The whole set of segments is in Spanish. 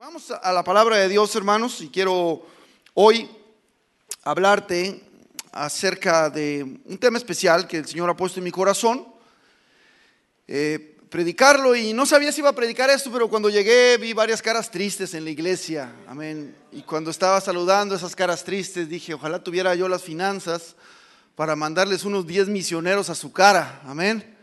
Vamos a la palabra de Dios, hermanos, y quiero hoy hablarte acerca de un tema especial que el Señor ha puesto en mi corazón, predicarlo, y no sabía si iba a predicar esto, pero cuando llegué vi varias caras tristes en la iglesia, amén, y cuando estaba saludando esas caras tristes dije, ojalá tuviera yo las finanzas para mandarles unos 10 misioneros a su cara, amén,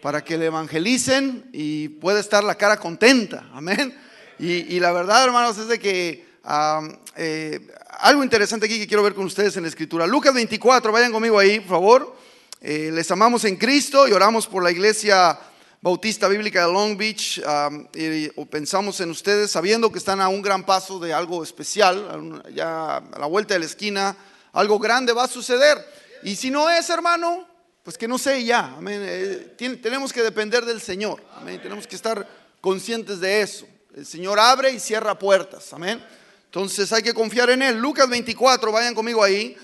para que le evangelicen y pueda estar la cara contenta, amén. Y la verdad, hermanos, es de que algo interesante aquí que quiero ver con ustedes en la Escritura. Lucas 24, vayan conmigo ahí, por favor. Les amamos en Cristo y oramos por la Iglesia Bautista Bíblica de Long Beach. Pensamos en ustedes sabiendo que están a un gran paso de algo especial, ya a la vuelta de la esquina, algo grande va a suceder. Y si no es, hermano, pues que no sé ya. Amén. Tenemos que depender del Señor. Amén. Tenemos que estar conscientes de eso. El Señor abre y cierra puertas, amén. Entonces hay que confiar en Él. Lucas 24, vayan conmigo ahí.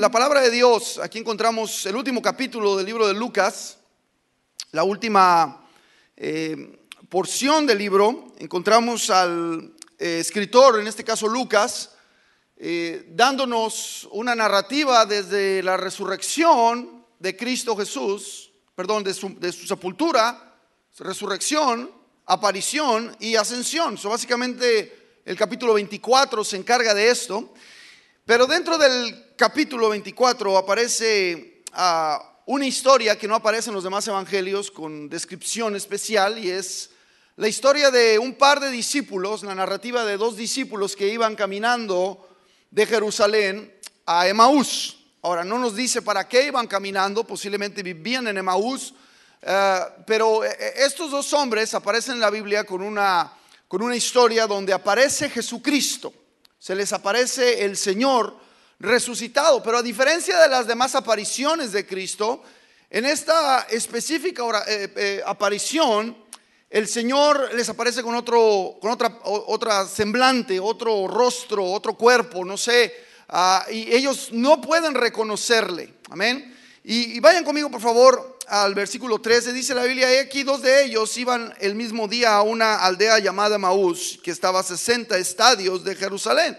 La palabra de Dios, aquí encontramos el último capítulo del libro de Lucas. La última porción del libro, encontramos al escritor, en este caso Lucas, dándonos una narrativa desde la resurrección de Cristo Jesús, perdón, de su sepultura, resurrección, aparición y ascensión. So, básicamente el capítulo 24 se encarga de esto, pero dentro del capítulo 24 aparece una historia que no aparece en los demás evangelios con descripción especial, y es la historia de un par de discípulos, la narrativa de dos discípulos que iban caminando de Jerusalén a Emaús. Ahora, no nos dice para qué iban caminando, posiblemente vivían en Emaús. Pero estos dos hombres aparecen en la Biblia con una historia donde aparece Jesucristo. Se les aparece el Señor resucitado, pero a diferencia de las demás apariciones de Cristo, en esta específica aparición el Señor les aparece con otra semblante, otro rostro, otro cuerpo, no sé, y ellos no pueden reconocerle, amén. Y vayan conmigo por favor al versículo 13, dice la Biblia: y aquí dos de ellos iban el mismo día a una aldea llamada Emaús, que estaba a 60 estadios de Jerusalén.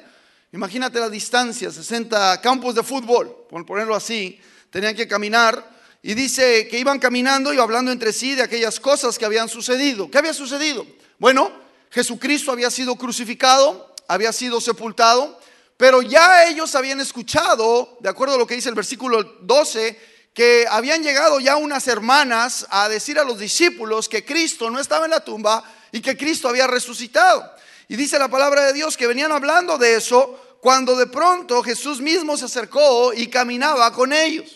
Imagínate la distancia, 60 campos de fútbol, por ponerlo así, tenían que caminar. Y dice que iban caminando y hablando entre sí de aquellas cosas que habían sucedido. ¿Qué había sucedido? Bueno, Jesucristo había sido crucificado, había sido sepultado, pero ya ellos habían escuchado, de acuerdo a lo que dice el versículo 12, que habían llegado ya unas hermanas a decir a los discípulos que Cristo no estaba en la tumba y que Cristo había resucitado. Y dice la palabra de Dios que venían hablando de eso cuando de pronto Jesús mismo se acercó y caminaba con ellos.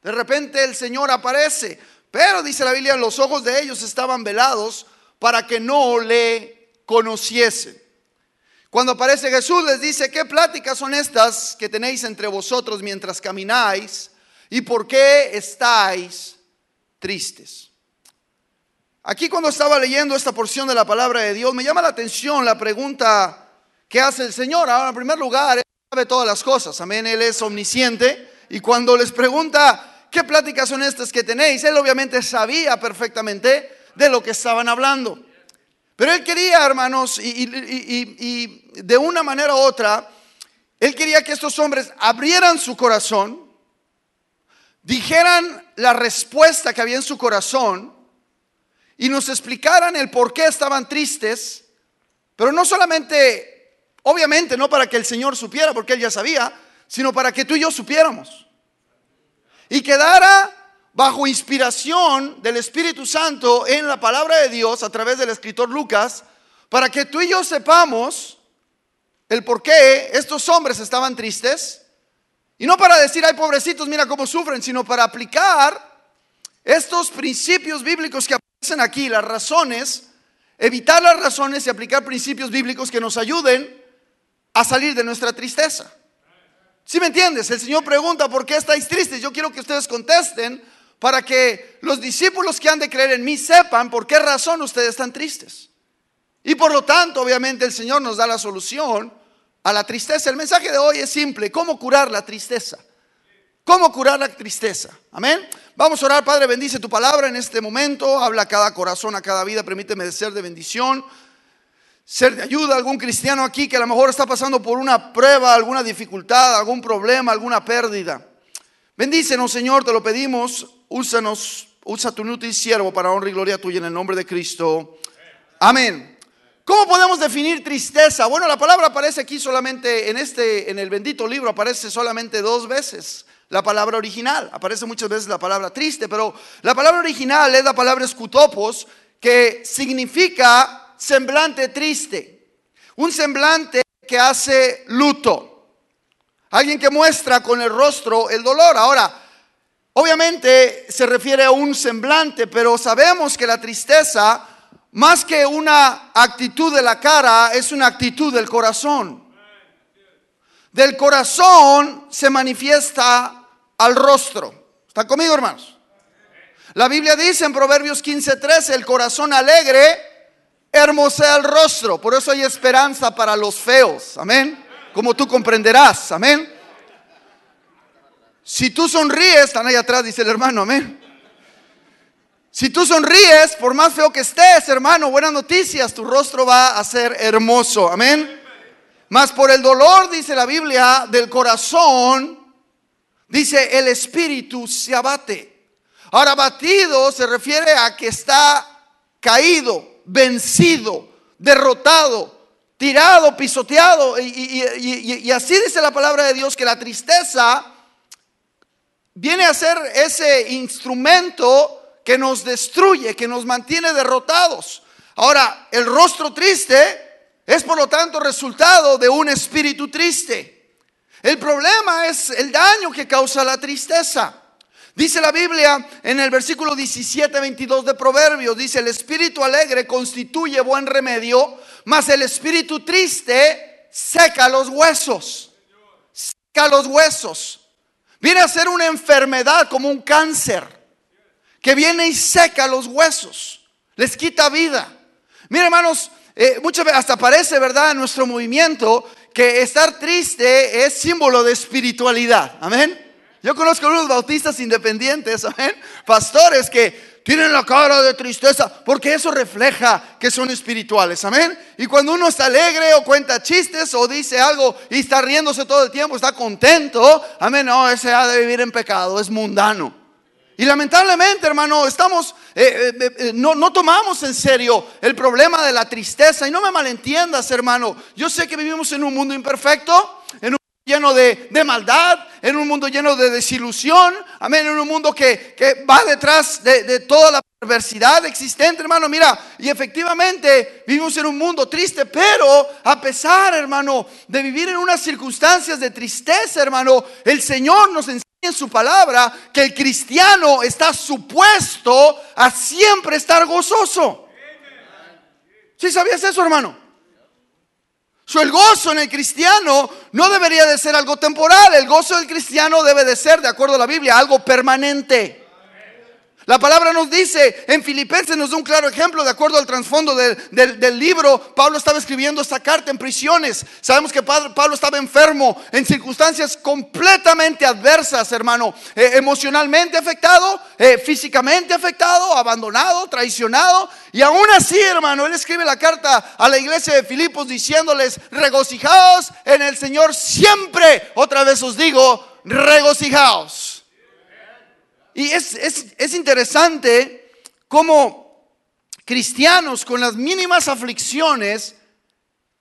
De repente el Señor aparece, pero dice la Biblia, los ojos de ellos estaban velados para que no le conociesen. Cuando aparece Jesús les dice: ¿qué pláticas son estas que tenéis entre vosotros mientras camináis? ¿Y por qué estáis tristes? Aquí, cuando estaba leyendo esta porción de la palabra de Dios, me llama la atención la pregunta que hace el Señor. Ahora, en primer lugar, Él sabe todas las cosas, amén, Él es omnisciente. Y cuando les pregunta: ¿qué pláticas son estas que tenéis?, Él obviamente sabía perfectamente de lo que estaban hablando. Pero Él quería, hermanos, y de una manera u otra, Él quería que estos hombres abrieran su corazón, dijeran la respuesta que había en su corazón y nos explicaran el por qué estaban tristes, pero no solamente, obviamente, no para que el Señor supiera, porque Él ya sabía, sino para que tú y yo supiéramos. Y quedara bajo inspiración del Espíritu Santo en la palabra de Dios a través del escritor Lucas, para que tú y yo sepamos el por qué estos hombres estaban tristes. Y no para decir: ay, pobrecitos, mira cómo sufren, sino para aplicar estos principios bíblicos que aparecen aquí, las razones, evitar las razones y aplicar principios bíblicos que nos ayuden a salir de nuestra tristeza. ¿Sí me entiendes? El Señor pregunta: ¿por qué estáis tristes? Yo quiero que ustedes contesten para que los discípulos que han de creer en mí sepan por qué razón ustedes están tristes. Y por lo tanto, obviamente, el Señor nos da la solución a la tristeza. El mensaje de hoy es simple: ¿cómo curar la tristeza? ¿Cómo curar la tristeza? Amén. Vamos a orar. Padre, bendice tu palabra en este momento. Habla a cada corazón, a cada vida. Permíteme ser de bendición. ser de ayuda a algún cristiano aquí que a lo mejor está pasando por una prueba, alguna dificultad, algún problema, alguna pérdida. Bendícenos, Señor, te lo pedimos. Úsanos, usa tu inútil siervo para honra y gloria tuya en el nombre de Cristo. Amén. ¿Cómo podemos definir tristeza? Bueno, la palabra aparece aquí solamente en el bendito libro aparece solamente dos veces. La palabra original, aparece muchas veces la palabra triste, pero la palabra original es la palabra escutopos, que significa semblante triste, un semblante que hace luto, alguien que muestra con el rostro el dolor. Ahora, obviamente se refiere a un semblante, pero sabemos que la tristeza, más que una actitud de la cara, es una actitud del corazón. Del corazón se manifiesta al rostro. ¿Están conmigo, hermanos? La Biblia dice en Proverbios 15:13, el corazón alegre hermosea el rostro. Por eso hay esperanza para los feos. Amén. Como tú comprenderás. Amén. Si tú sonríes, están ahí atrás, dice el hermano. Amén. Si tú sonríes, por más feo que estés, hermano, buenas noticias, tu rostro va a ser hermoso. Amén. Mas por el dolor, dice la Biblia, del corazón, dice, el espíritu se abate. Ahora, abatido se refiere a que está caído, vencido, derrotado, tirado, pisoteado. Y así dice la palabra de Dios, que la tristeza viene a ser ese instrumento que nos destruye, que nos mantiene derrotados. Ahora, el rostro triste es, por lo tanto, resultado de un espíritu triste. El problema es el daño que causa la tristeza. Dice la Biblia en el versículo 17-22 de Proverbios, dice, el espíritu alegre constituye buen remedio, mas el espíritu triste seca los huesos. Seca los huesos. Viene a ser una enfermedad como un cáncer, que viene y seca los huesos, les quita vida. Mira, hermanos, muchas veces hasta parece, ¿verdad?, en nuestro movimiento, que estar triste es símbolo de espiritualidad. Amén. Yo conozco unos bautistas independientes, amén, pastores que tienen la cara de tristeza, porque eso refleja que son espirituales. Amén. Y cuando uno está alegre o cuenta chistes o dice algo y está riéndose todo el tiempo, está contento, amén, no, ese ha de vivir en pecado, es mundano. Y lamentablemente, hermano, estamos no tomamos en serio el problema de la tristeza. Y no me malentiendas, hermano. Yo sé que vivimos en un mundo imperfecto, en un mundo lleno de maldad, en un mundo lleno de desilusión. Amén, en un mundo que va detrás de toda la perversidad existente, hermano. Mira, y efectivamente vivimos en un mundo triste, pero a pesar, hermano, de vivir en unas circunstancias de tristeza, hermano, el Señor nos enseña en su palabra que el cristiano está supuesto a siempre estar gozoso. ¿Sí sabías eso, hermano? El gozo en el cristiano no debería de ser algo temporal. El gozo del cristiano debe de ser, de acuerdo a la Biblia, algo permanente. La palabra nos dice en Filipenses, nos da un claro ejemplo. De acuerdo al trasfondo del libro, Pablo estaba escribiendo esta carta en prisiones. Sabemos que Pablo estaba enfermo, en circunstancias completamente adversas, hermano, emocionalmente afectado, físicamente afectado, abandonado, traicionado. Y aún así, hermano, él escribe la carta a la iglesia de Filipos diciéndoles: regocijaos en el Señor siempre. Otra vez os digo, regocijaos. Y es interesante cómo cristianos con las mínimas aflicciones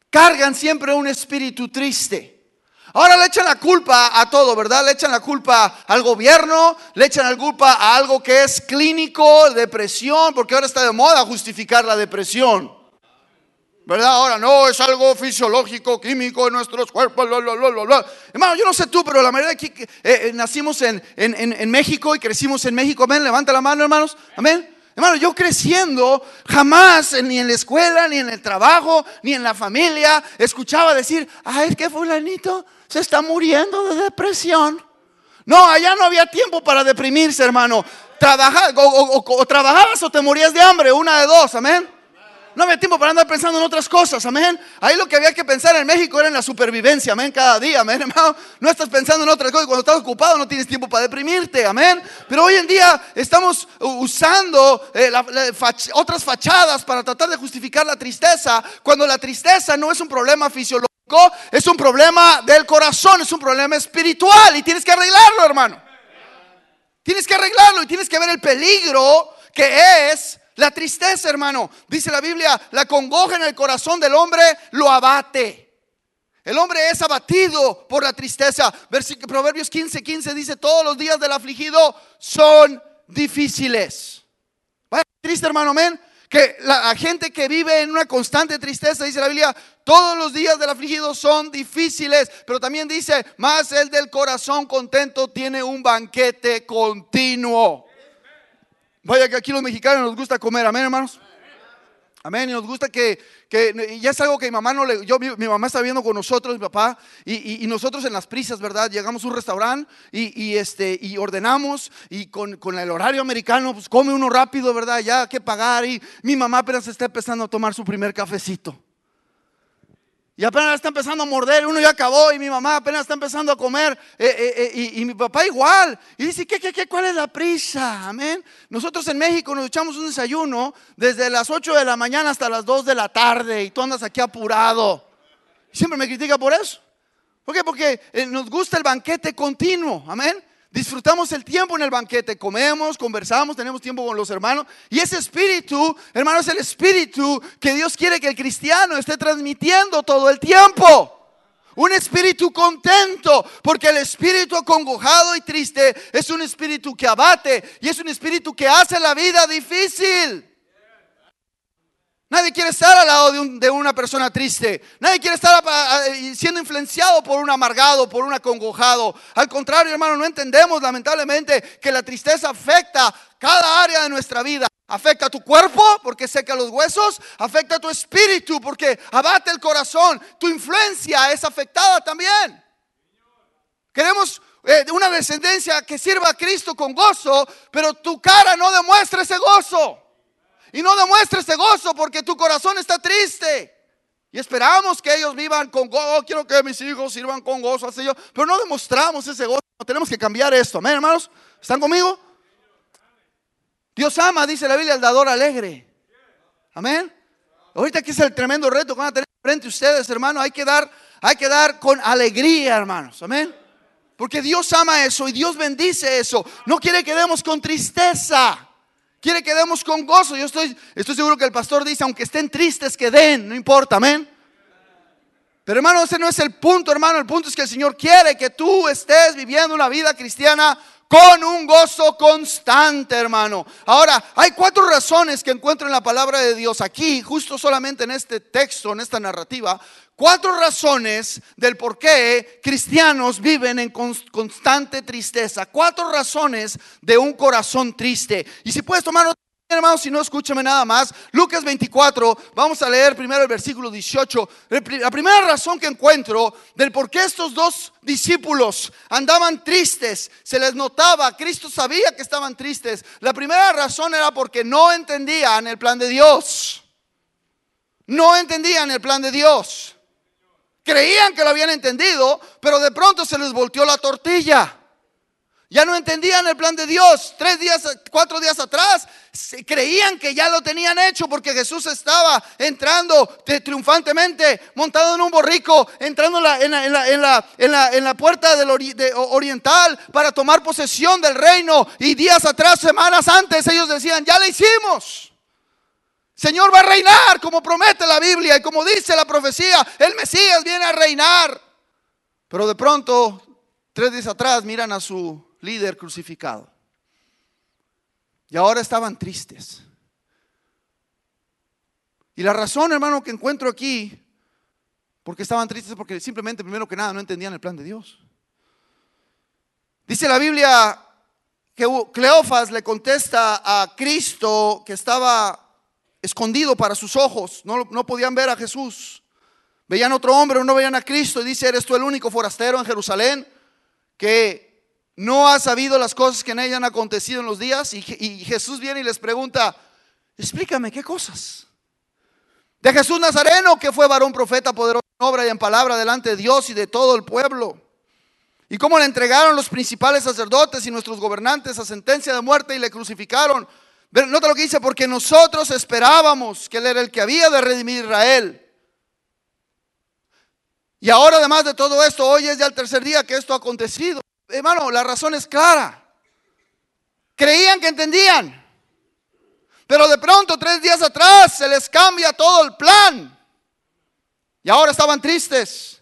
cargan siempre un espíritu triste. Ahora le echan la culpa a todo, ¿verdad? Le echan la culpa al gobierno, le echan la culpa a algo que es clínico, depresión, porque ahora está de moda justificar la depresión, ¿verdad? Ahora no, es algo fisiológico, químico en nuestros cuerpos, bla, bla, bla, bla. Hermano, yo no sé tú, pero la mayoría de aquí nacimos en México y crecimos en México. Amén, levanta la mano, hermanos. Amén. Hermano, yo creciendo jamás, ni en la escuela, ni en el trabajo, ni en la familia, escuchaba decir: ay, es que fulanito se está muriendo de depresión. No, allá no había tiempo para deprimirse, hermano. Trabajabas o te morías de hambre, una de dos. Amén. No había tiempo para andar pensando en otras cosas, amén. Ahí lo que había que pensar en México era en la supervivencia, amén, cada día, amén, hermano. No estás pensando en otras cosas, cuando estás ocupado no tienes tiempo para deprimirte, amén. Pero hoy en día estamos usando otras fachadas para tratar de justificar la tristeza, cuando la tristeza no es un problema fisiológico, es un problema del corazón, es un problema espiritual y tienes que arreglarlo, hermano. Tienes que arreglarlo y tienes que ver el peligro que es la tristeza, hermano. Dice la Biblia, la congoja en el corazón del hombre lo abate. El hombre es abatido por la tristeza. Proverbios 15:15 dice, todos los días del afligido son difíciles. Vaya triste, hermano, amén. Que la gente que vive en una constante tristeza, dice la Biblia, todos los días del afligido son difíciles. Pero también dice, mas el del corazón contento tiene un banquete continuo. Vaya que aquí los mexicanos nos gusta comer, amén, hermanos. Amén, y nos gusta que ya es algo que mi mamá no le, mi mamá está viviendo con nosotros, mi papá, y nosotros en las prisas, ¿verdad? Llegamos a un restaurante y ordenamos, y con el horario americano, pues come uno rápido, ¿verdad? Ya hay que pagar, y mi mamá apenas está empezando a tomar su primer cafecito. Y apenas está empezando a morder, uno ya acabó, y mi mamá apenas está empezando a comer, y mi papá igual. Y dice, ¿qué? ¿Cuál es la prisa? Amén. Nosotros en México nos echamos un desayuno desde las 8 de la mañana hasta las 2 de la tarde, y tú andas aquí apurado. Siempre me critica por eso. ¿Por qué? Porque nos gusta el banquete continuo, amén. Disfrutamos el tiempo en el banquete, comemos, conversamos, tenemos tiempo con los hermanos. Y ese espíritu, hermano, es el espíritu que Dios quiere que el cristiano esté transmitiendo todo el tiempo. Un espíritu contento, porque el espíritu acongojado y triste es un espíritu que abate y es un espíritu que hace la vida difícil. Nadie quiere estar al lado de una persona triste. Nadie quiere estar siendo influenciado por un amargado, por un acongojado. Al contrario, hermano, no entendemos lamentablemente que la tristeza afecta cada área de nuestra vida. Afecta a tu cuerpo porque seca los huesos. Afecta a tu espíritu porque abate el corazón. Tu influencia es afectada también. Queremos una descendencia que sirva a Cristo con gozo, pero tu cara no demuestra ese gozo. Y no demuestres ese gozo porque tu corazón está triste. Y esperamos que ellos vivan con gozo. Quiero que mis hijos sirvan con gozo, así yo. Pero no demostramos ese gozo. Tenemos que cambiar esto. Amén, hermanos. ¿Están conmigo? Dios ama, dice la Biblia, al dador alegre. Amén. Ahorita aquí es el tremendo reto que van a tener frente a ustedes, hermano. Hay que dar con alegría, hermanos. Amén. Porque Dios ama eso y Dios bendice eso. No quiere que demos con tristeza. Quiere que demos con gozo. Yo estoy seguro que el pastor dice, aunque estén tristes que den, no importa, amén. Pero hermano, ese no es el punto, hermano. El punto es que el Señor quiere que tú estés viviendo una vida cristiana con un gozo constante, hermano. Ahora, hay 4 razones que encuentro en la palabra de Dios aquí, justo solamente en este texto, en esta narrativa. 4 razones del por qué cristianos viven en constante tristeza. 4 razones de un corazón triste. Y si puedes tomar, hermano, si no, escúchame nada más. Lucas 24, vamos a leer primero el versículo 18. La primera razón que encuentro del por qué estos 2 discípulos andaban tristes, se les notaba, Cristo sabía que estaban tristes. La primera razón era porque no entendían el plan de Dios. No entendían el plan de Dios. Creían que lo habían entendido, pero de pronto se les volteó la tortilla. Ya no entendían el plan de Dios. 4 días atrás creían que ya lo tenían hecho, porque Jesús estaba entrando triunfantemente, montado en un borrico, entrando en la puerta oriental para tomar posesión del reino. Y días atrás, semanas antes, ellos decían, ya lo hicimos. Señor va a reinar como promete la Biblia y como dice la profecía, el Mesías viene a reinar. Pero de pronto, 3 días atrás, miran a su líder crucificado. Y ahora estaban tristes. Y la razón, hermano, que encuentro aquí, porque estaban tristes, porque simplemente, primero que nada, no entendían el plan de Dios. Dice la Biblia que Cleófas le contesta a Cristo que estaba escondido para sus ojos, no podían ver a Jesús. Veían otro hombre, no veían a Cristo. Y dice, ¿eres tú el único forastero en Jerusalén que no ha sabido las cosas que en ella han acontecido en los días? Y Jesús viene y les pregunta, explícame, ¿qué cosas? de Jesús Nazareno, que fue varón profeta, poderoso en obra y en palabra delante de Dios y de todo el pueblo. Y cómo le entregaron los principales sacerdotes y nuestros gobernantes a sentencia de muerte y le crucificaron. Pero nota lo que dice: porque nosotros esperábamos que él era el que había de redimir a Israel. Y ahora, además de todo esto, hoy es ya el tercer día que esto ha acontecido. Hermano, la razón es clara. Creían que entendían, pero de pronto 3 días atrás se les cambia todo el plan. Y ahora estaban tristes,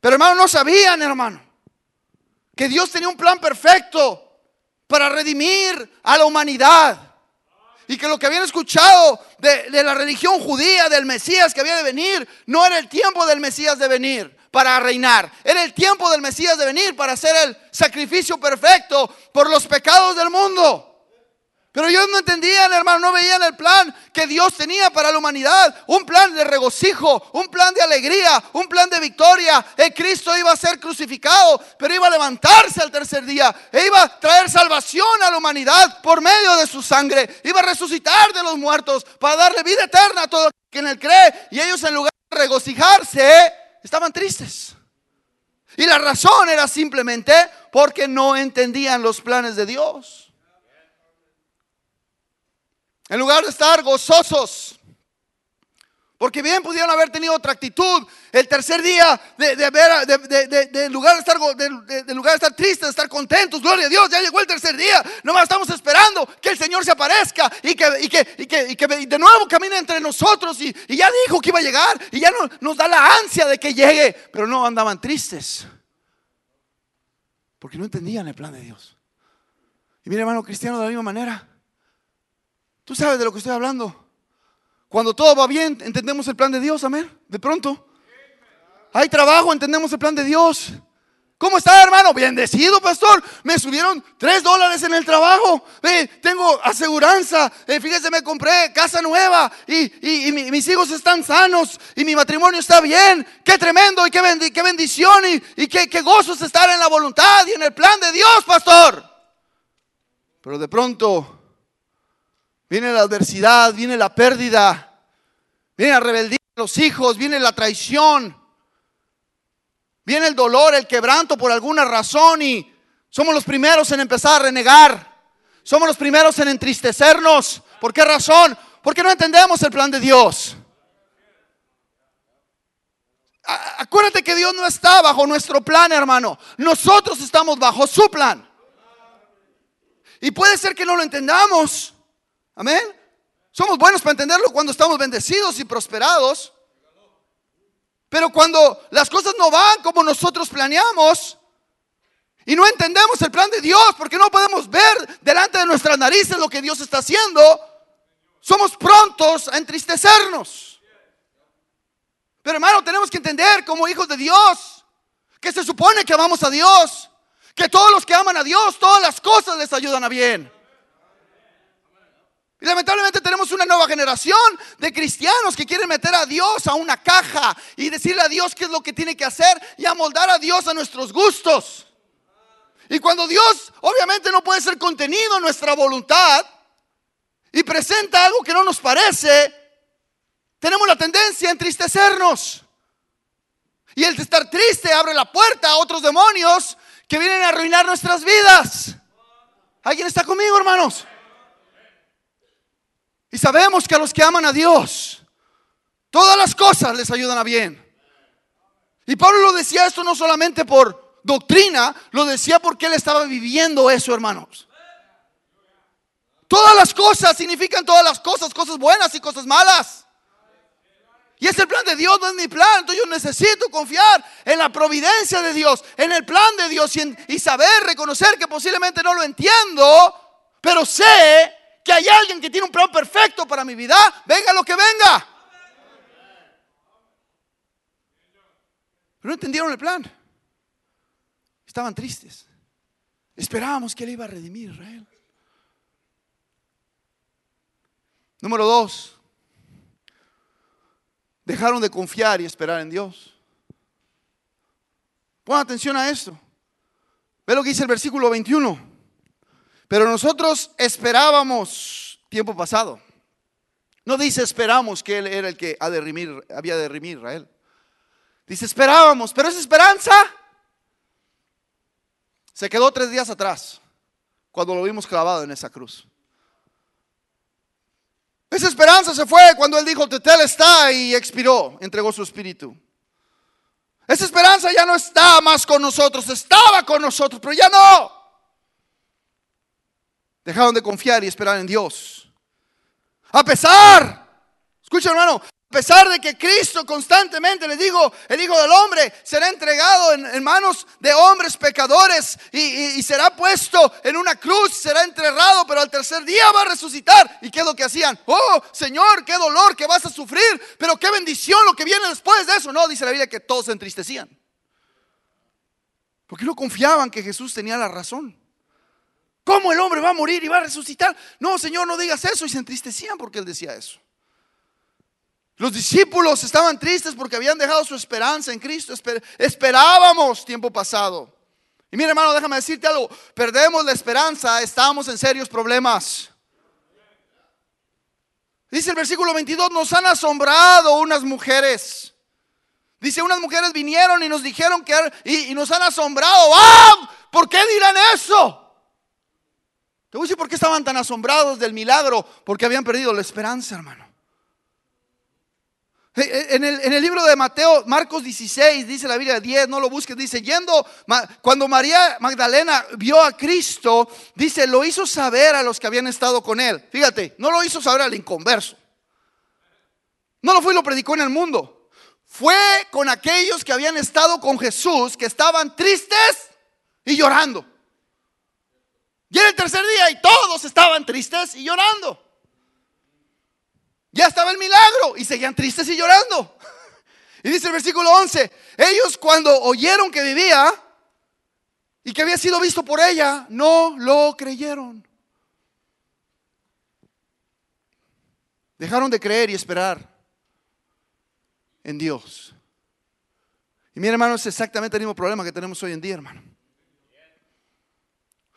pero hermano, no sabían, hermano, que Dios tenía un plan perfecto para redimir a la humanidad. Y que lo que habían escuchado de la religión judía, del Mesías que había de venir, no era el tiempo del Mesías de venir para reinar. Era el tiempo del Mesías de venir para hacer el sacrificio perfecto por los pecados del mundo. Pero ellos no entendían, hermano, no veían el plan que Dios tenía para la humanidad. Un plan de regocijo, un plan de alegría, un plan de victoria. El Cristo iba a ser crucificado, pero iba a levantarse al tercer día. E iba a traer salvación a la humanidad por medio de su sangre. Iba a resucitar de los muertos para darle vida eterna a todo quien él cree. Y ellos, en lugar de regocijarse, estaban tristes. Y la razón era simplemente porque no entendían los planes de Dios. En lugar de estar gozosos, porque bien pudieron haber tenido otra actitud el tercer día, en lugar de estar tristes, de estar contentos. Gloria a Dios, ya llegó el tercer día. Nomás estamos esperando que el Señor se aparezca y que de nuevo camine entre nosotros. Y ya dijo que iba a llegar, y ya no, nos da la ansia de que llegue. Pero no, andaban tristes porque no entendían el plan de Dios. Y mire, hermano cristiano, de la misma manera. Tú sabes de lo que estoy hablando. Cuando todo va bien, entendemos el plan de Dios, amén. De pronto hay trabajo, entendemos el plan de Dios. ¿Cómo está, hermano? Bendecido, pastor. Me subieron $3 en el trabajo. Tengo aseguranza. Fíjese, me compré casa nueva. Y mis hijos están sanos. Y mi matrimonio está bien. Qué tremendo y qué bendición. Y qué gozo es estar en la voluntad y en el plan de Dios, pastor. Pero de pronto viene la adversidad, viene la pérdida, viene la rebeldía de los hijos, viene la traición, viene el dolor, el quebranto por alguna razón, y somos los primeros en empezar a renegar. Somos los primeros en entristecernos. ¿Por qué razón? Porque no entendemos el plan de Dios. Acuérdate que Dios no está bajo nuestro plan, hermano. Nosotros estamos bajo su plan. Y puede ser que no lo entendamos. Amén. Somos buenos para entenderlo cuando estamos bendecidos y prosperados. Pero cuando las cosas no van como nosotros planeamos y no entendemos el plan de Dios, porque no podemos ver delante de nuestras narices lo que Dios está haciendo, somos prontos a entristecernos. Pero hermano, tenemos que entender como hijos de Dios que se supone que amamos a Dios, que todos los que aman a Dios, todas las cosas les ayudan a bien. Y lamentablemente tenemos una nueva generación de cristianos que quieren meter a Dios a una caja y decirle a Dios qué es lo que tiene que hacer y amoldar a Dios a nuestros gustos. Y cuando Dios obviamente no puede ser contenido en nuestra voluntad y presenta algo que no nos parece, tenemos la tendencia a entristecernos. Y el estar triste abre la puerta a otros demonios que vienen a arruinar nuestras vidas. ¿Alguien está conmigo, hermanos? Y sabemos que a los que aman a Dios, todas las cosas les ayudan a bien. Y Pablo lo decía esto no solamente por doctrina, lo decía porque él estaba viviendo eso, hermanos. Todas las cosas significan todas las cosas, cosas buenas y cosas malas. Y es el plan de Dios, no es mi plan. Entonces yo necesito confiar en la providencia de Dios, en el plan de Dios y saber, reconocer que posiblemente no lo entiendo, pero sé que hay alguien que tiene un plan perfecto para mi vida, venga lo que venga. Pero no entendieron el plan. Estaban tristes. Esperábamos que él iba a redimir a Israel. Número 2. Dejaron de confiar y esperar en Dios. Pon atención a esto. Ve lo que dice el versículo 21. Pero nosotros esperábamos tiempo pasado. No dice esperamos que él era el que había de redimir Israel. Dice esperábamos, pero esa esperanza se quedó 3 días atrás cuando lo vimos clavado en esa cruz. Esa esperanza se fue cuando él dijo tetel está, y expiró, entregó su espíritu. Esa esperanza ya no está más con nosotros. Estaba con nosotros, pero ya no. Dejaron de confiar y esperar en Dios. A pesar, escucha hermano, a pesar de que Cristo constantemente les dijo, el Hijo del Hombre será entregado en manos de hombres pecadores y será puesto en una cruz, será enterrado, pero al tercer día va a resucitar. ¿Y qué es lo que hacían? Oh Señor, qué dolor que vas a sufrir, pero qué bendición lo que viene después de eso. No, dice la Biblia que todos se entristecían, porque no confiaban que Jesús tenía la razón. ¿Cómo el hombre va a morir y va a resucitar? No, Señor, no digas eso. Y se entristecían porque él decía eso. Los discípulos estaban tristes porque habían dejado su esperanza en Cristo. Esperábamos tiempo pasado. Y mira hermano, déjame decirte algo. Perdemos la esperanza, estamos en serios problemas. Dice el versículo 22, nos han asombrado unas mujeres. Dice, unas mujeres vinieron y nos dijeron que y nos han asombrado. ¡Ah! ¿Por qué dirán eso? Te voy a decir por qué estaban tan asombrados del milagro. Porque habían perdido la esperanza, hermano. En el libro de Mateo, Marcos 16, dice la Biblia 10, no lo busques, dice, cuando María Magdalena vio a Cristo, dice, lo hizo saber a los que habían estado con él. Fíjate, no lo hizo saber al inconverso. No lo fue y lo predicó en el mundo. Fue con aquellos que habían estado con Jesús, que estaban tristes y llorando. Y era el tercer día y todos estaban tristes y llorando. Ya estaba el milagro y seguían tristes y llorando. Y dice el versículo 11, ellos cuando oyeron que vivía y que había sido visto por ella, no lo creyeron. Dejaron de creer y esperar en Dios. Y mira hermano, es exactamente el mismo problema que tenemos hoy en día, hermano.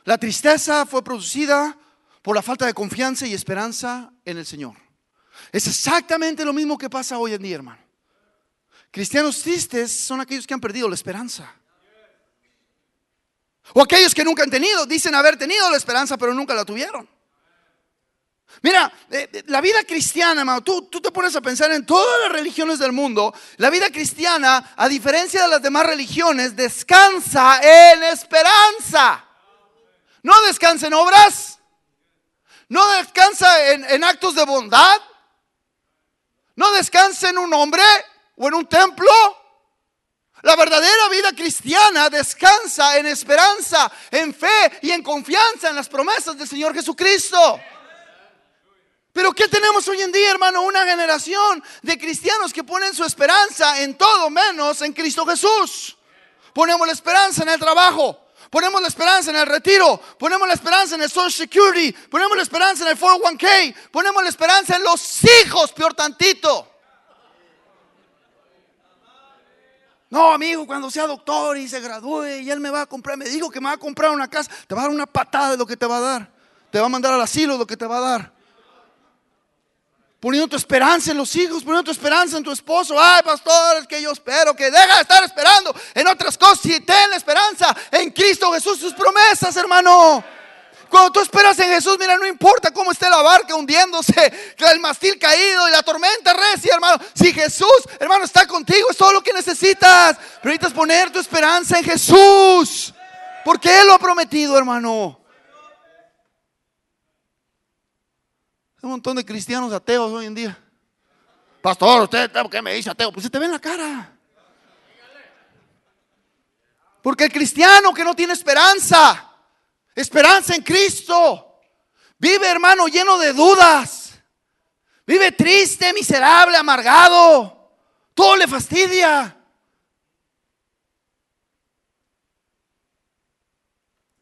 La tristeza fue producida por la falta de confianza y esperanza en el Señor. Es exactamente lo mismo que pasa hoy en día, hermano. Cristianos tristes son aquellos que han perdido la esperanza. O aquellos que nunca han tenido, dicen haber tenido la esperanza, pero nunca la tuvieron. Mira, la vida cristiana, hermano, tú te pones a pensar en todas las religiones del mundo. La vida cristiana, a diferencia de las demás religiones, descansa en esperanza. No descansa en obras, no descansa en actos de bondad, no descansa en un hombre o en un templo. La verdadera vida cristiana descansa en esperanza, en fe y en confianza en las promesas del Señor Jesucristo. Pero ¿qué tenemos hoy en día, hermano? Una generación de cristianos que ponen su esperanza en todo menos en Cristo Jesús. Ponemos la esperanza en el trabajo. Ponemos la esperanza en el retiro. Ponemos la esperanza en el Social Security. Ponemos la esperanza en el 401k. Ponemos la esperanza en los hijos, peor tantito. No, amigo, cuando sea doctor y se gradúe y él me va a comprar, me dijo que me va a comprar una casa. Te va a dar una patada de lo que te va a dar. Te va a mandar al asilo lo que te va a dar. Poniendo tu esperanza en los hijos, poniendo tu esperanza en tu esposo. Ay, pastor, es que yo espero que deja de estar esperando en otras cosas y ten la esperanza en Cristo Jesús, sus promesas, hermano. Cuando tú esperas en Jesús, mira, no importa cómo esté la barca hundiéndose, el mastil caído y la tormenta recia, hermano. Si Jesús, hermano, está contigo, es todo lo que necesitas. Pero necesitas poner tu esperanza en Jesús, porque Él lo ha prometido, hermano. Un montón de cristianos ateos hoy en día. Pastor, usted, ¿por qué me dice ateo? Pues se te ve en la cara. Porque el cristiano que no tiene esperanza en Cristo, vive, hermano, lleno de dudas. Vive triste, miserable, amargado. Todo le fastidia.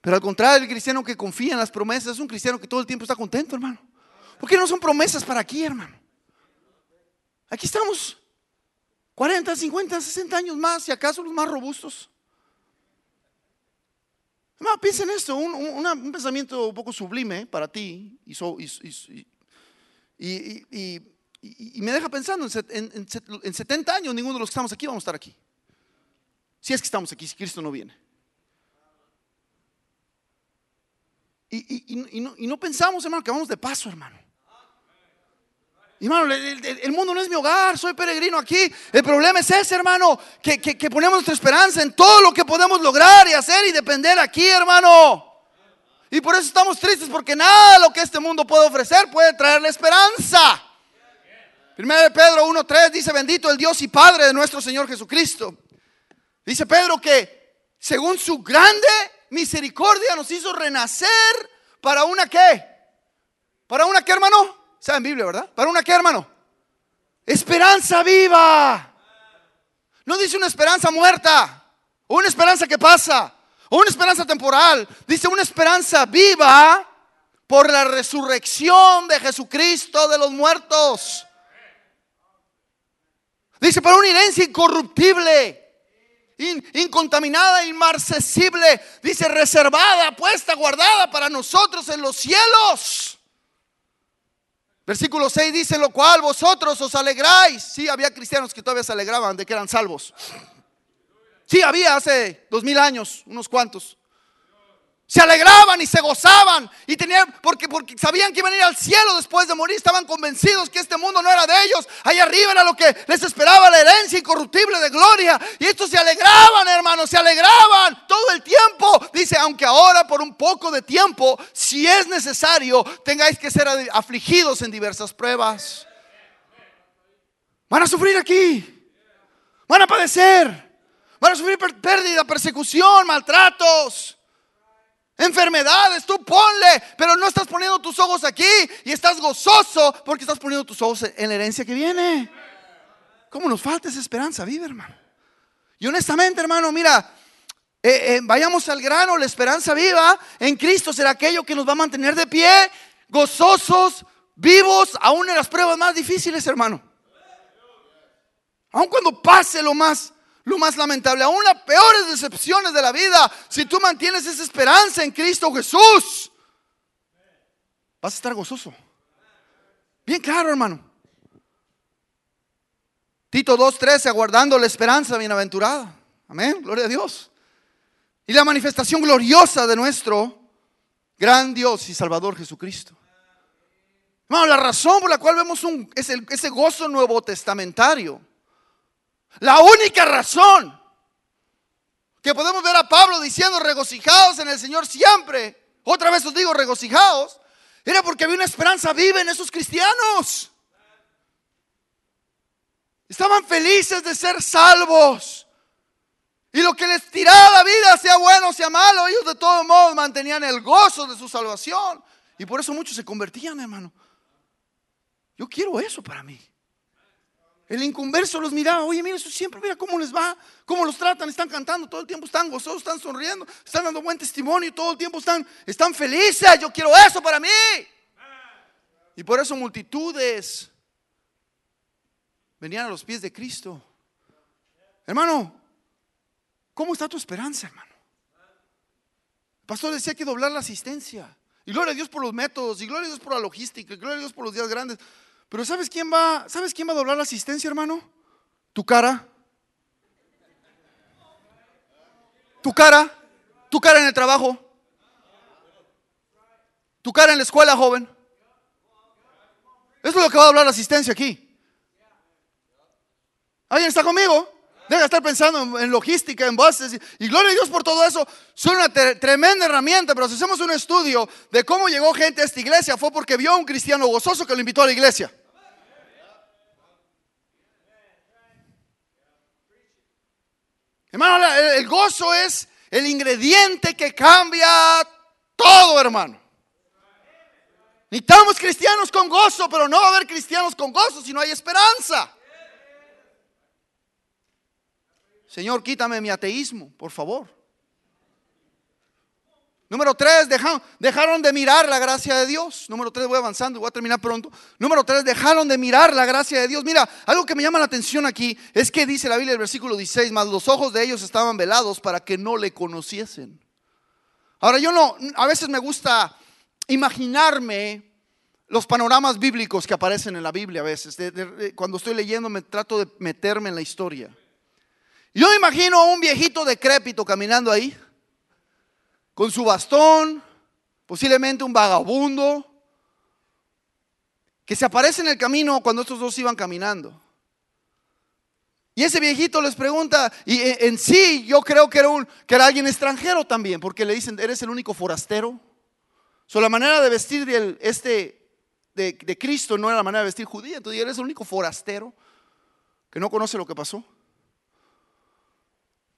Pero al contrario, el cristiano que confía en las promesas es un cristiano que todo el tiempo está contento, hermano. Porque no son promesas para aquí, hermano. Aquí estamos 40, 50, 60 años más, si acaso los más robustos. Hermano, piensa en esto, un pensamiento un poco sublime para ti y Y me deja pensando, en 70 años ninguno de los que estamos aquí vamos a estar aquí. Si es que estamos aquí, si Cristo no viene. Y no pensamos, hermano, que vamos de paso, hermano. Hermano, el mundo no es mi hogar, soy peregrino aquí. El problema es ese, hermano, que ponemos nuestra esperanza en todo lo que podemos lograr y hacer y depender aquí, hermano. Y por eso estamos tristes, porque nada de lo que este mundo puede ofrecer puede traerle esperanza. Primera de Pedro 1:3 dice: bendito el Dios y Padre de nuestro Señor Jesucristo. Dice Pedro que según su grande misericordia nos hizo renacer para una ¿qué? Para una ¿qué, hermano? Saben Biblia, ¿verdad? Para una ¿qué, hermano? Esperanza viva. No dice una esperanza muerta, o una esperanza que pasa, o una esperanza temporal. Dice una esperanza viva por la resurrección de Jesucristo de los muertos. Dice para una herencia incorruptible, incontaminada, inmarcesible. Dice reservada, puesta, guardada para nosotros en los cielos. Versículo 6 dice: lo cual vosotros os alegráis. Sí, había cristianos que todavía se alegraban de que eran salvos. Sí, había hace 2000 años, unos cuantos. Se alegraban y se gozaban y tenían, porque sabían que iban a ir al cielo después de morir. Estaban convencidos que este mundo no era de ellos. Allá arriba era lo que les esperaba, la herencia incorruptible de gloria. Y estos se alegraban, hermanos, se alegraban todo el tiempo. Dice: aunque ahora por un poco de tiempo, si es necesario, tengáis que ser afligidos en diversas pruebas. Van a sufrir aquí, van a padecer, van a sufrir pérdida, persecución, maltratos, enfermedades. Tú ponle, pero no estás poniendo tus ojos aquí y estás gozoso porque estás poniendo tus ojos en la herencia que viene. ¿Cómo nos falta esa esperanza viva, hermano? Y honestamente, hermano, mira, vayamos al grano. La esperanza viva en Cristo será aquello que nos va a mantener de pie, gozosos, vivos, aún en las pruebas más difíciles, hermano. Aún cuando pase lo más lamentable, aún las peores decepciones de la vida, si tú mantienes esa esperanza en Cristo Jesús, vas a estar gozoso. Bien claro, hermano. Tito 2:13: aguardando la esperanza bienaventurada. Amén, gloria a Dios. Y la manifestación gloriosa de nuestro gran Dios y Salvador Jesucristo. Hermano, la razón por la cual vemos ese gozo nuevo testamentario, la única razón que podemos ver a Pablo diciendo regocijaos en el Señor siempre, otra vez os digo regocijaos, era porque había una esperanza viva en esos cristianos. Estaban felices de ser salvos, y lo que les tiraba la vida, sea bueno o sea malo, ellos de todos modos mantenían el gozo de su salvación, y por eso muchos se convertían, hermano. Yo quiero eso para mí. El inconverso los miraba: oye, mira, eso siempre, mira cómo les va, cómo los tratan, están cantando todo el tiempo, están gozosos, están sonriendo, están dando buen testimonio, todo el tiempo están felices. Yo quiero eso para mí. Y por eso multitudes venían a los pies de Cristo. Hermano, ¿cómo está tu esperanza, hermano? El pastor decía que doblar la asistencia, y gloria a Dios por los métodos, y gloria a Dios por la logística, y gloria a Dios por los días grandes. Pero ¿sabes quién va a doblar la asistencia, hermano? Tu cara. Tu cara. Tu cara en el trabajo. Tu cara en la escuela, joven. Eso es lo que va a doblar la asistencia aquí. ¿Alguien está conmigo? Deja de estar pensando en logística, en buses, y gloria a Dios por todo eso. Son una tremenda herramienta, pero si hacemos un estudio de cómo llegó gente a esta iglesia, fue porque vio a un cristiano gozoso que lo invitó a la iglesia. Hermano, el gozo es el ingrediente que cambia todo, hermano. Necesitamos cristianos con gozo, pero no va a haber cristianos con gozo si no hay esperanza. Señor, quítame mi ateísmo, por favor. Número 3, dejaron de mirar la gracia de Dios. Número 3, voy avanzando y voy a terminar pronto. Número 3, dejaron de mirar la gracia de Dios. Mira, algo que me llama la atención aquí es que dice la Biblia, el versículo 16: mas los ojos de ellos estaban velados para que no le conociesen. Ahora, a veces me gusta imaginarme los panoramas bíblicos que aparecen en la Biblia a veces. Cuando estoy leyendo me trato de meterme en la historia. Yo imagino a un viejito decrépito caminando ahí, con su bastón, posiblemente un vagabundo, que se aparece en el camino cuando estos dos iban caminando. Y ese viejito les pregunta, y en sí yo creo que era alguien extranjero también, porque le dicen, eres el único forastero. So, la manera de vestir de Cristo no era la manera de vestir judía, entonces eres el único forastero que no conoce lo que pasó.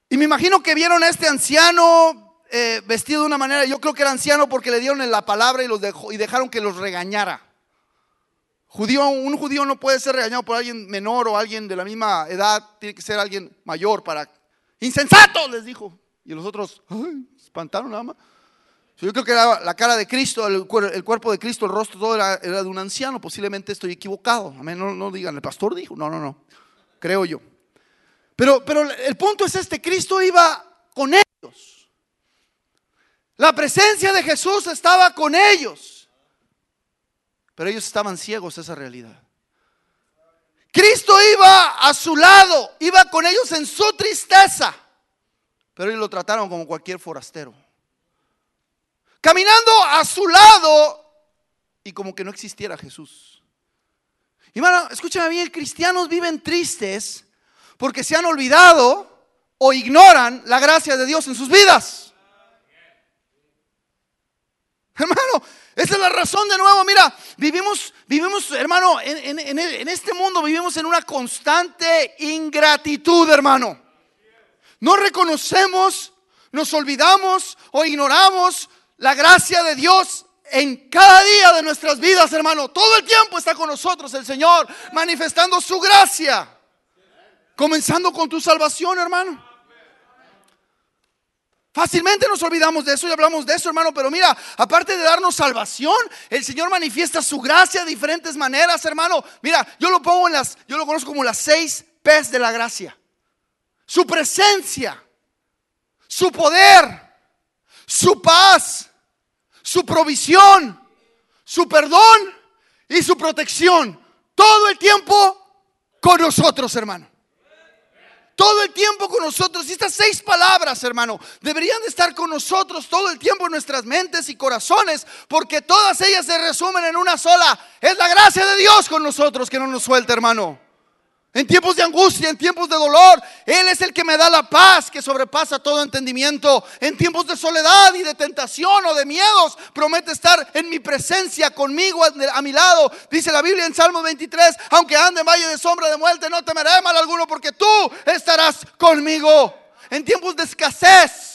Y me imagino que vieron a este anciano vestido de una manera, yo creo que era anciano porque le dieron la palabra y dejaron que los regañara. Un judío no puede ser regañado por alguien menor o alguien de la misma edad, tiene que ser alguien mayor. Para insensato, les dijo. Y los otros, ay, espantaron nada más. Yo creo que era la cara de Cristo, el cuerpo de Cristo, el rostro, todo era de un anciano. Posiblemente estoy equivocado. Amén. No digan, el pastor dijo. No. Creo yo. Pero el punto es este: Cristo iba con ellos. La presencia de Jesús estaba con ellos. Pero ellos estaban ciegos a esa realidad. Cristo iba a su lado, iba con ellos en su tristeza, pero ellos lo trataron como cualquier forastero, caminando a su lado y como que no existiera Jesús. Y hermano, escúchame bien, cristianos viven tristes porque se han olvidado o ignoran la gracia de Dios en sus vidas. Hermano, esa es la razón de nuevo. Mira, vivimos hermano, en este mundo vivimos en una constante ingratitud, hermano. No reconocemos, nos olvidamos o ignoramos la gracia de Dios en cada día de nuestras vidas, hermano. Todo el tiempo está con nosotros el Señor, manifestando su gracia. Comenzando con tu salvación, hermano. Fácilmente nos olvidamos de eso y hablamos de eso, hermano, pero mira, aparte de darnos salvación, el Señor manifiesta su gracia de diferentes maneras, hermano. Mira, yo lo conozco como las 6 P's de la gracia. Su presencia, su poder, su paz, su provisión, su perdón y su protección. Todo el tiempo con nosotros, hermano. Todo el tiempo con nosotros. Y estas 6 palabras, hermano, deberían de estar con nosotros todo el tiempo en nuestras mentes y corazones, porque todas ellas se resumen en una sola: es la gracia de Dios con nosotros, que no nos suelta, hermano. En tiempos de angustia, en tiempos de dolor, Él es el que me da la paz que sobrepasa todo entendimiento. En tiempos de soledad y de tentación o de miedos, promete estar en mi presencia, conmigo, a mi lado. Dice la Biblia en Salmos 23, aunque ande en valle de sombra de muerte, no temeré mal alguno, porque tú estarás conmigo. En tiempos de escasez,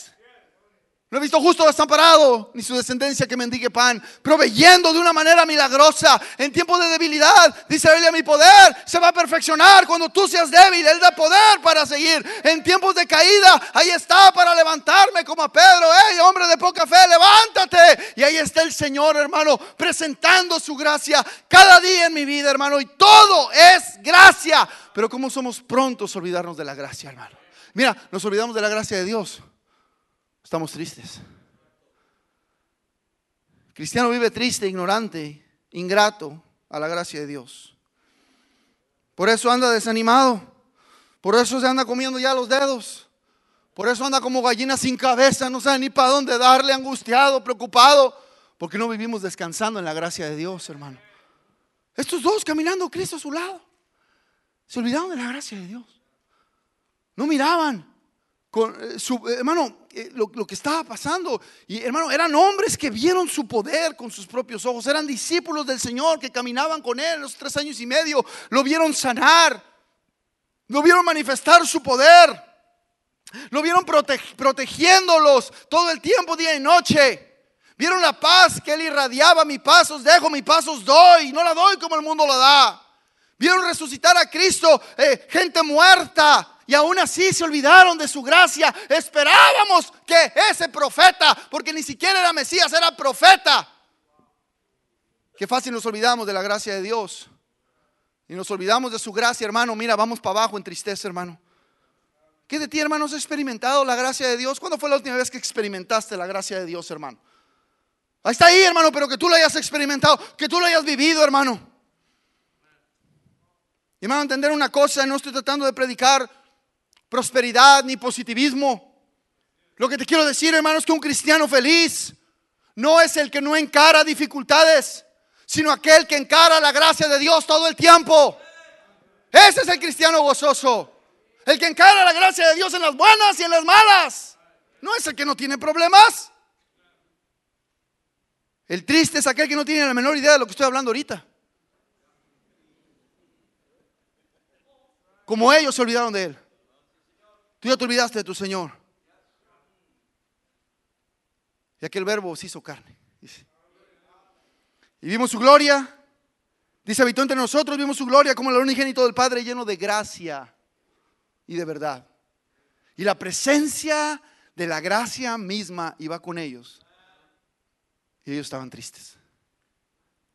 no he visto justo desamparado, ni su descendencia que mendigue pan, proveyendo de una manera milagrosa. En tiempos de debilidad, dice la Biblia, mi poder se va a perfeccionar cuando tú seas débil. Él da poder para seguir. En tiempos de caída, ahí está para levantarme, como a Pedro. Hey, hombre de poca fe, levántate. Y ahí está el Señor, hermano, presentando su gracia cada día en mi vida, hermano. Y todo es gracia. Pero ¿cómo somos prontos a olvidarnos de la gracia, hermano? Mira, nos olvidamos de la gracia de Dios. Estamos tristes. El cristiano vive triste, ignorante, ingrato a la gracia de Dios. Por eso anda desanimado. Por eso se anda comiendo ya los dedos. Por eso anda como gallina sin cabeza. No sabe ni para dónde darle, angustiado, preocupado. Porque no vivimos descansando en la gracia de Dios, hermano. Estos dos caminando Cristo a su lado, se olvidaron de la gracia de Dios. No miraban. Hermano, lo que estaba pasando. Y hermano, eran hombres que vieron su poder con sus propios ojos. Eran discípulos del Señor que caminaban con Él los 3 años y medio. Lo vieron sanar, lo vieron manifestar su poder, lo vieron protegiéndolos todo el tiempo, día y noche. Vieron la paz que Él irradiaba. Mi paz os dejo, mi paz os doy, no la doy como el mundo la da. Vieron resucitar a Cristo, gente muerta. Y aún así se olvidaron de su gracia. Esperábamos que ese profeta, porque ni siquiera era Mesías, era profeta. Qué fácil nos olvidamos de la gracia de Dios. Y nos olvidamos de su gracia, hermano. Mira, vamos para abajo en tristeza, hermano. ¿Qué de ti, hermano? ¿Has experimentado la gracia de Dios? ¿Cuándo fue la última vez que experimentaste la gracia de Dios, hermano? Ahí está ahí, hermano, pero que tú lo hayas experimentado, que tú lo hayas vivido, hermano. Y me van a entender una cosa, no estoy tratando de predicar prosperidad ni positivismo. Lo que te quiero decir, hermano, es que un cristiano feliz no es el que no encara dificultades, sino aquel que encara la gracia de Dios todo el tiempo. Ese es el cristiano gozoso, el que encara la gracia de Dios en las buenas y en las malas. No es el que no tiene problemas. El triste es aquel que no tiene la menor idea de lo que estoy hablando ahorita. Como ellos se olvidaron de Él. Tú ya te olvidaste de tu Señor. Y aquel verbo se hizo carne, dice. Y vimos su gloria. Dice, habitó entre nosotros, vimos su gloria como el unigénito del Padre, lleno de gracia y de verdad. Y la presencia de la gracia misma iba con ellos. Y ellos estaban tristes.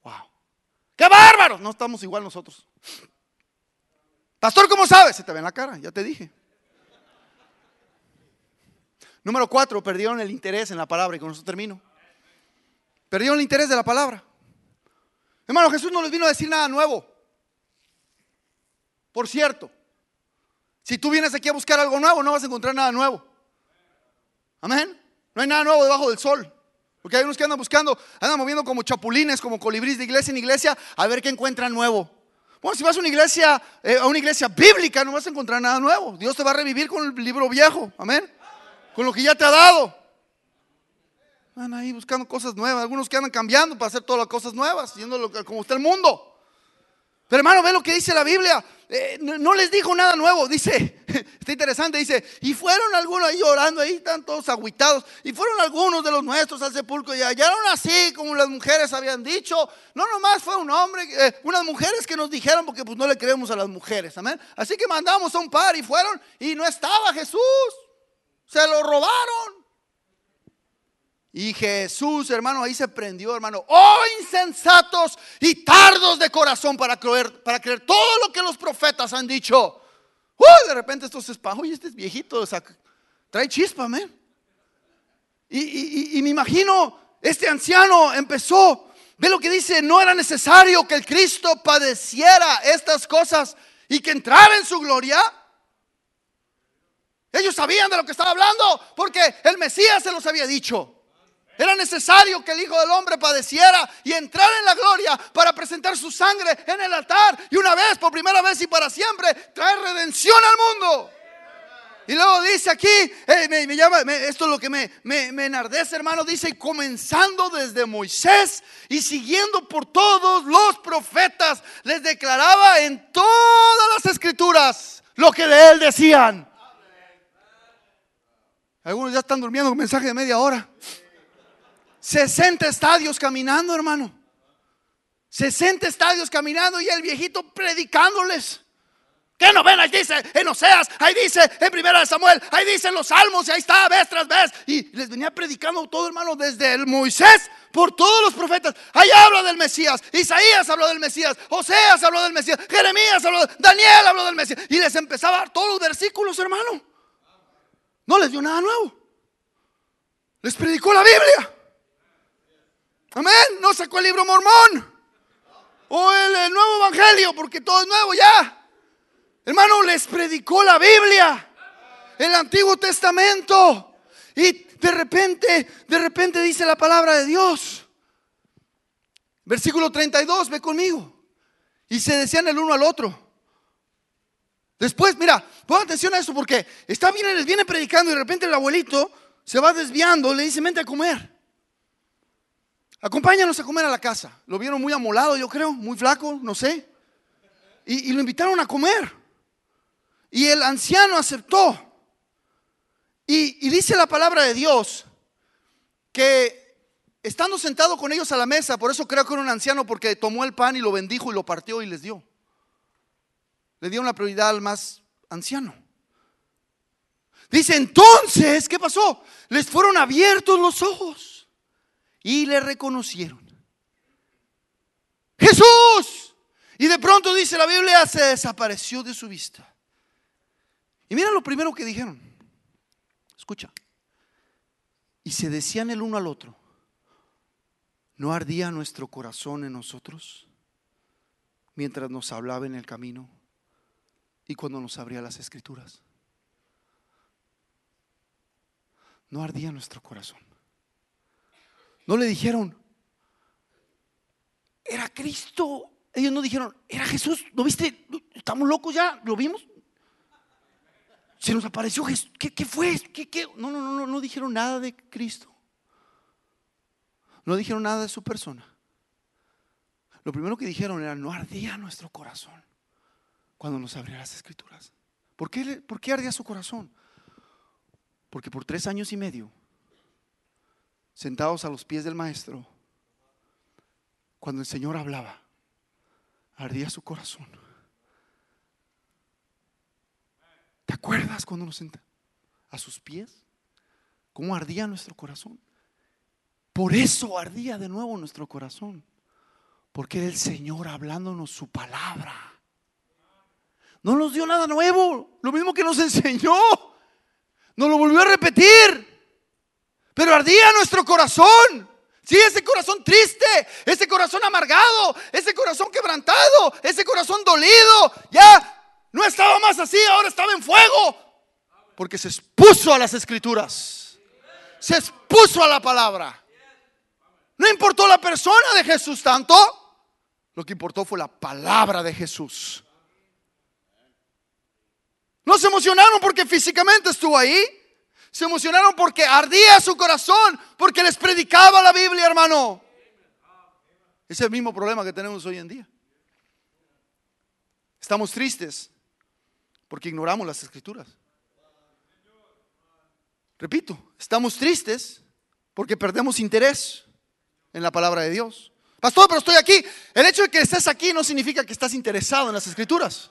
Wow. ¡Qué bárbaros! No estamos igual nosotros. Pastor, ¿cómo sabes? Se te ve en la cara, ya te dije. Número 4, perdieron el interés en la palabra. Y con eso termino. Perdieron el interés de la palabra. Hermano, Jesús no les vino a decir nada nuevo. Por cierto, si tú vienes aquí a buscar algo nuevo, no vas a encontrar nada nuevo. Amén. No hay nada nuevo debajo del sol. Porque hay unos que andan buscando, andan moviendo como chapulines, como colibrís de iglesia en iglesia, a ver qué encuentran nuevo. Bueno, si vas a una iglesia bíblica, no vas a encontrar nada nuevo. Dios te va a revivir con el libro viejo. Amén. Con lo que ya te ha dado. Van ahí buscando cosas nuevas. Algunos que andan cambiando para hacer todas las cosas nuevas, yendo como está el mundo. Pero hermano, ve lo que dice la Biblia. No les dijo nada nuevo. Dice, está interesante, dice, y fueron algunos ahí llorando, ahí están todos agüitados. Y fueron algunos de los nuestros al sepulcro y hallaron así como las mujeres habían dicho. No nomás fue un hombre, unas mujeres que nos dijeron, porque pues no le creemos a las mujeres. Amén. Así que mandamos a un par y fueron y no estaba Jesús. Se lo robaron. Y Jesús, hermano, ahí se prendió, hermano. Oh, insensatos y tardos de corazón para creer todo lo que los profetas han dicho. De repente estos espajos, este es viejito, o sea, trae chispa, man. Y me imagino, este anciano empezó. Ve lo que dice, no era necesario que el Cristo padeciera estas cosas y que entrara en su gloria. Ellos sabían de lo que estaba hablando porque el Mesías se los había dicho. Era necesario que el Hijo del Hombre padeciera y entrara en la gloria para presentar su sangre en el altar. Y una vez, por primera vez y para siempre, traer redención al mundo. Y luego dice aquí, esto es lo que me enardece, hermano. Dice, comenzando desde Moisés y siguiendo por todos los profetas, les declaraba en todas las escrituras lo que de él decían. Algunos ya están durmiendo con mensaje de media hora. 60 estadios caminando, hermano. 60 estadios caminando y el viejito predicándoles. ¿Qué no ven? Ahí dice en Oseas, ahí dice en Primera de Samuel, ahí dice en los Salmos, y ahí está vez tras vez. Y les venía predicando todo, hermano, desde el Moisés por todos los profetas. Ahí habla del Mesías, Isaías habló del Mesías, Oseas habló del Mesías, Jeremías habló, Daniel habló del Mesías. Y les empezaba a dar todos los versículos, hermano. No les dio nada nuevo. Les predicó la Biblia. Amén. No sacó el libro mormón o el nuevo evangelio, porque todo es nuevo ya. Hermano, les predicó la Biblia, el Antiguo Testamento. Y de repente dice la palabra de Dios. Versículo 32, ve conmigo. Y se decían el uno al otro. Después, mira, pon atención a eso porque les viene predicando y de repente el abuelito se va desviando, le dice, vente a comer. Acompáñanos a comer a la casa. Lo vieron muy amolado, yo creo, muy flaco, no sé. Y lo invitaron a comer. Y el anciano aceptó. Y dice la palabra de Dios que estando sentado con ellos a la mesa, por eso creo que era un anciano porque tomó el pan y lo bendijo y lo partió y les dio. Le dieron la prioridad al más anciano. Dice, entonces, ¿qué pasó? Les fueron abiertos los ojos y le reconocieron. ¡Jesús! Y de pronto dice la Biblia, se desapareció de su vista. Y mira lo primero que dijeron. Escucha. Y se decían el uno al otro. ¿No ardía nuestro corazón en nosotros mientras nos hablaba en el camino y cuando nos abría las escrituras? No ardía nuestro corazón. No le dijeron, era Cristo. Ellos no dijeron, era Jesús. ¿Lo viste? ¿Estamos locos ya? ¿Lo vimos? Se nos apareció Jesús. ¿Qué fue? ¿Qué? No dijeron nada de Cristo. No dijeron nada de su persona. Lo primero que dijeron era, no ardía nuestro corazón cuando nos abría las escrituras. ¿Por qué ardía su corazón? Porque por 3 años y medio, sentados a los pies del maestro, cuando el Señor hablaba, ardía su corazón. ¿Te acuerdas cuando nos sentamos a sus pies? ¿Cómo ardía nuestro corazón? Por eso ardía de nuevo nuestro corazón, porque era el Señor hablándonos su palabra. No nos dio nada nuevo, lo mismo que nos enseñó, nos lo volvió a repetir, pero ardía nuestro corazón. Sí, ese corazón triste, ese corazón amargado, ese corazón quebrantado, ese corazón dolido, ya no estaba más así, ahora estaba en fuego, porque se expuso a las escrituras, se expuso a la palabra. No importó la persona de Jesús tanto, lo que importó fue la palabra de Jesús. No se emocionaron porque físicamente estuvo ahí, se emocionaron porque ardía su corazón, porque les predicaba la Biblia, hermano. Es el mismo problema que tenemos hoy en día. Estamos tristes porque ignoramos las escrituras. Repito, estamos tristes porque perdemos interés en la palabra de Dios. Pastor, pero estoy aquí. El hecho de que estés aquí no significa que estás interesado en las escrituras.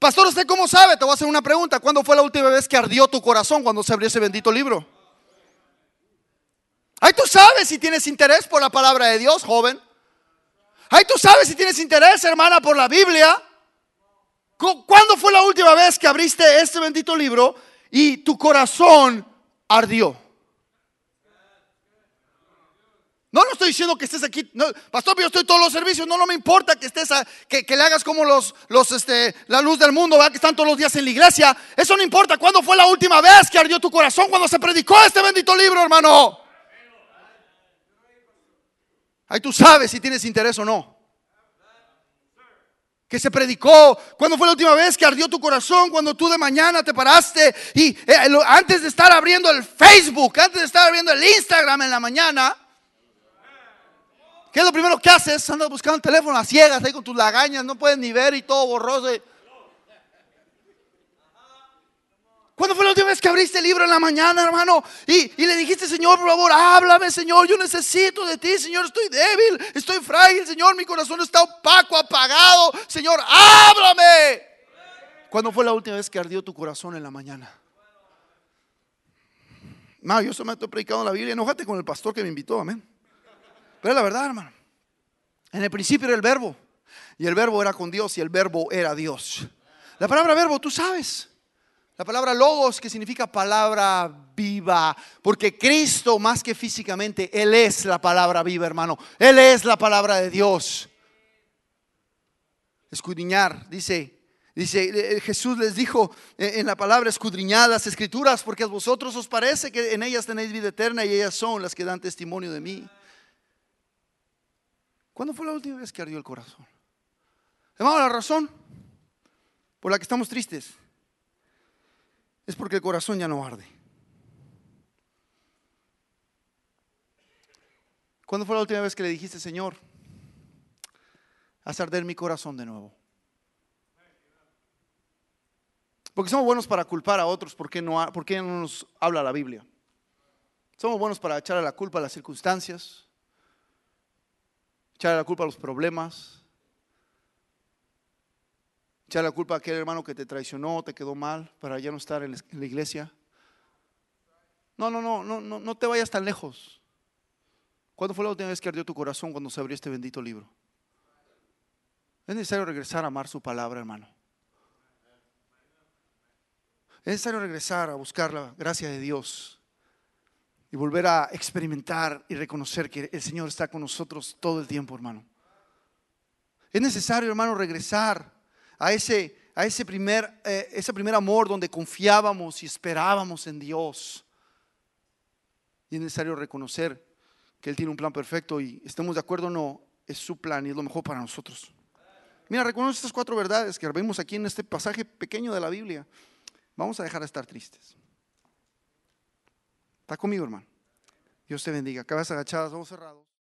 Pastor, ¿usted cómo sabe? Te voy a hacer una pregunta. ¿Cuándo fue la última vez que ardió tu corazón cuando se abrió ese bendito libro? Ahí tú sabes si tienes interés por la palabra de Dios, joven. Ahí tú sabes si tienes interés, hermana, por la Biblia. ¿Cuándo fue la última vez que abriste este bendito libro y tu corazón ardió? No estoy diciendo que estés aquí, no, pastor, yo estoy en todos los servicios, no me importa que estés, que le hagas como la luz del mundo, ¿verdad? Que están todos los días en la iglesia, eso no importa. ¿Cuándo fue la última vez que ardió tu corazón cuando se predicó este bendito libro, hermano? Ahí tú sabes si tienes interés o no. Que se predicó. ¿Cuándo fue la última vez que ardió tu corazón? Cuando tú de mañana te paraste y antes de estar abriendo el Facebook, antes de estar abriendo el Instagram en la mañana, ¿qué es lo primero que haces? Andas buscando el teléfono a ciegas ahí con tus lagañas, no puedes ni ver y todo borroso. ¿Cuándo fue la última vez que abriste el libro en la mañana, hermano? Y le dijiste, Señor, por favor, háblame, Señor, yo necesito de ti, Señor, estoy débil, estoy frágil, Señor, mi corazón está opaco, apagado, Señor, háblame. ¿Cuándo fue la última vez que ardió tu corazón en la mañana? No, yo solamente he predicado en la Biblia, enójate con el pastor que me invitó, amén. Pero es la verdad, hermano. En el principio era el verbo, y el verbo era con Dios, y el verbo era Dios. La palabra verbo, tú sabes, la palabra logos, que significa palabra viva, porque Cristo, más que físicamente, Él es la palabra viva, hermano. Él es la palabra de Dios. Escudriñar, dice Jesús les dijo en la palabra, escudriñad las escrituras, porque a vosotros os parece que en ellas tenéis vida eterna, y ellas son las que dan testimonio de mí. ¿Cuándo fue la última vez que ardió el corazón? Hermano, la razón por la que estamos tristes es porque el corazón ya no arde. ¿Cuándo fue la última vez que le dijiste, Señor, haz arder mi corazón de nuevo? Porque somos buenos para culpar a otros porque no nos habla la Biblia. Somos buenos para echarle la culpa a las circunstancias, echarle la culpa a los problemas, echarle la culpa a aquel hermano que te traicionó, te quedó mal, para ya no estar en la iglesia. No te vayas tan lejos. ¿Cuándo fue la última vez que ardió tu corazón cuando se abrió este bendito libro? Es necesario regresar a amar su palabra, hermano. Es necesario regresar a buscar la gracia de Dios. y volver a experimentar y reconocer que el Señor está con nosotros todo el tiempo, hermano. Es necesario, hermano, regresar a ese primer amor donde confiábamos y esperábamos en Dios. Y es necesario reconocer que Él tiene un plan perfecto, y estemos de acuerdo o no, es su plan y es lo mejor para nosotros. Mira, reconoce estas cuatro verdades que vemos aquí en este pasaje pequeño de la Biblia. Vamos a dejar de estar tristes. ¿Está conmigo, hermano? Dios te bendiga. Cabezas agachadas, ojos cerrados.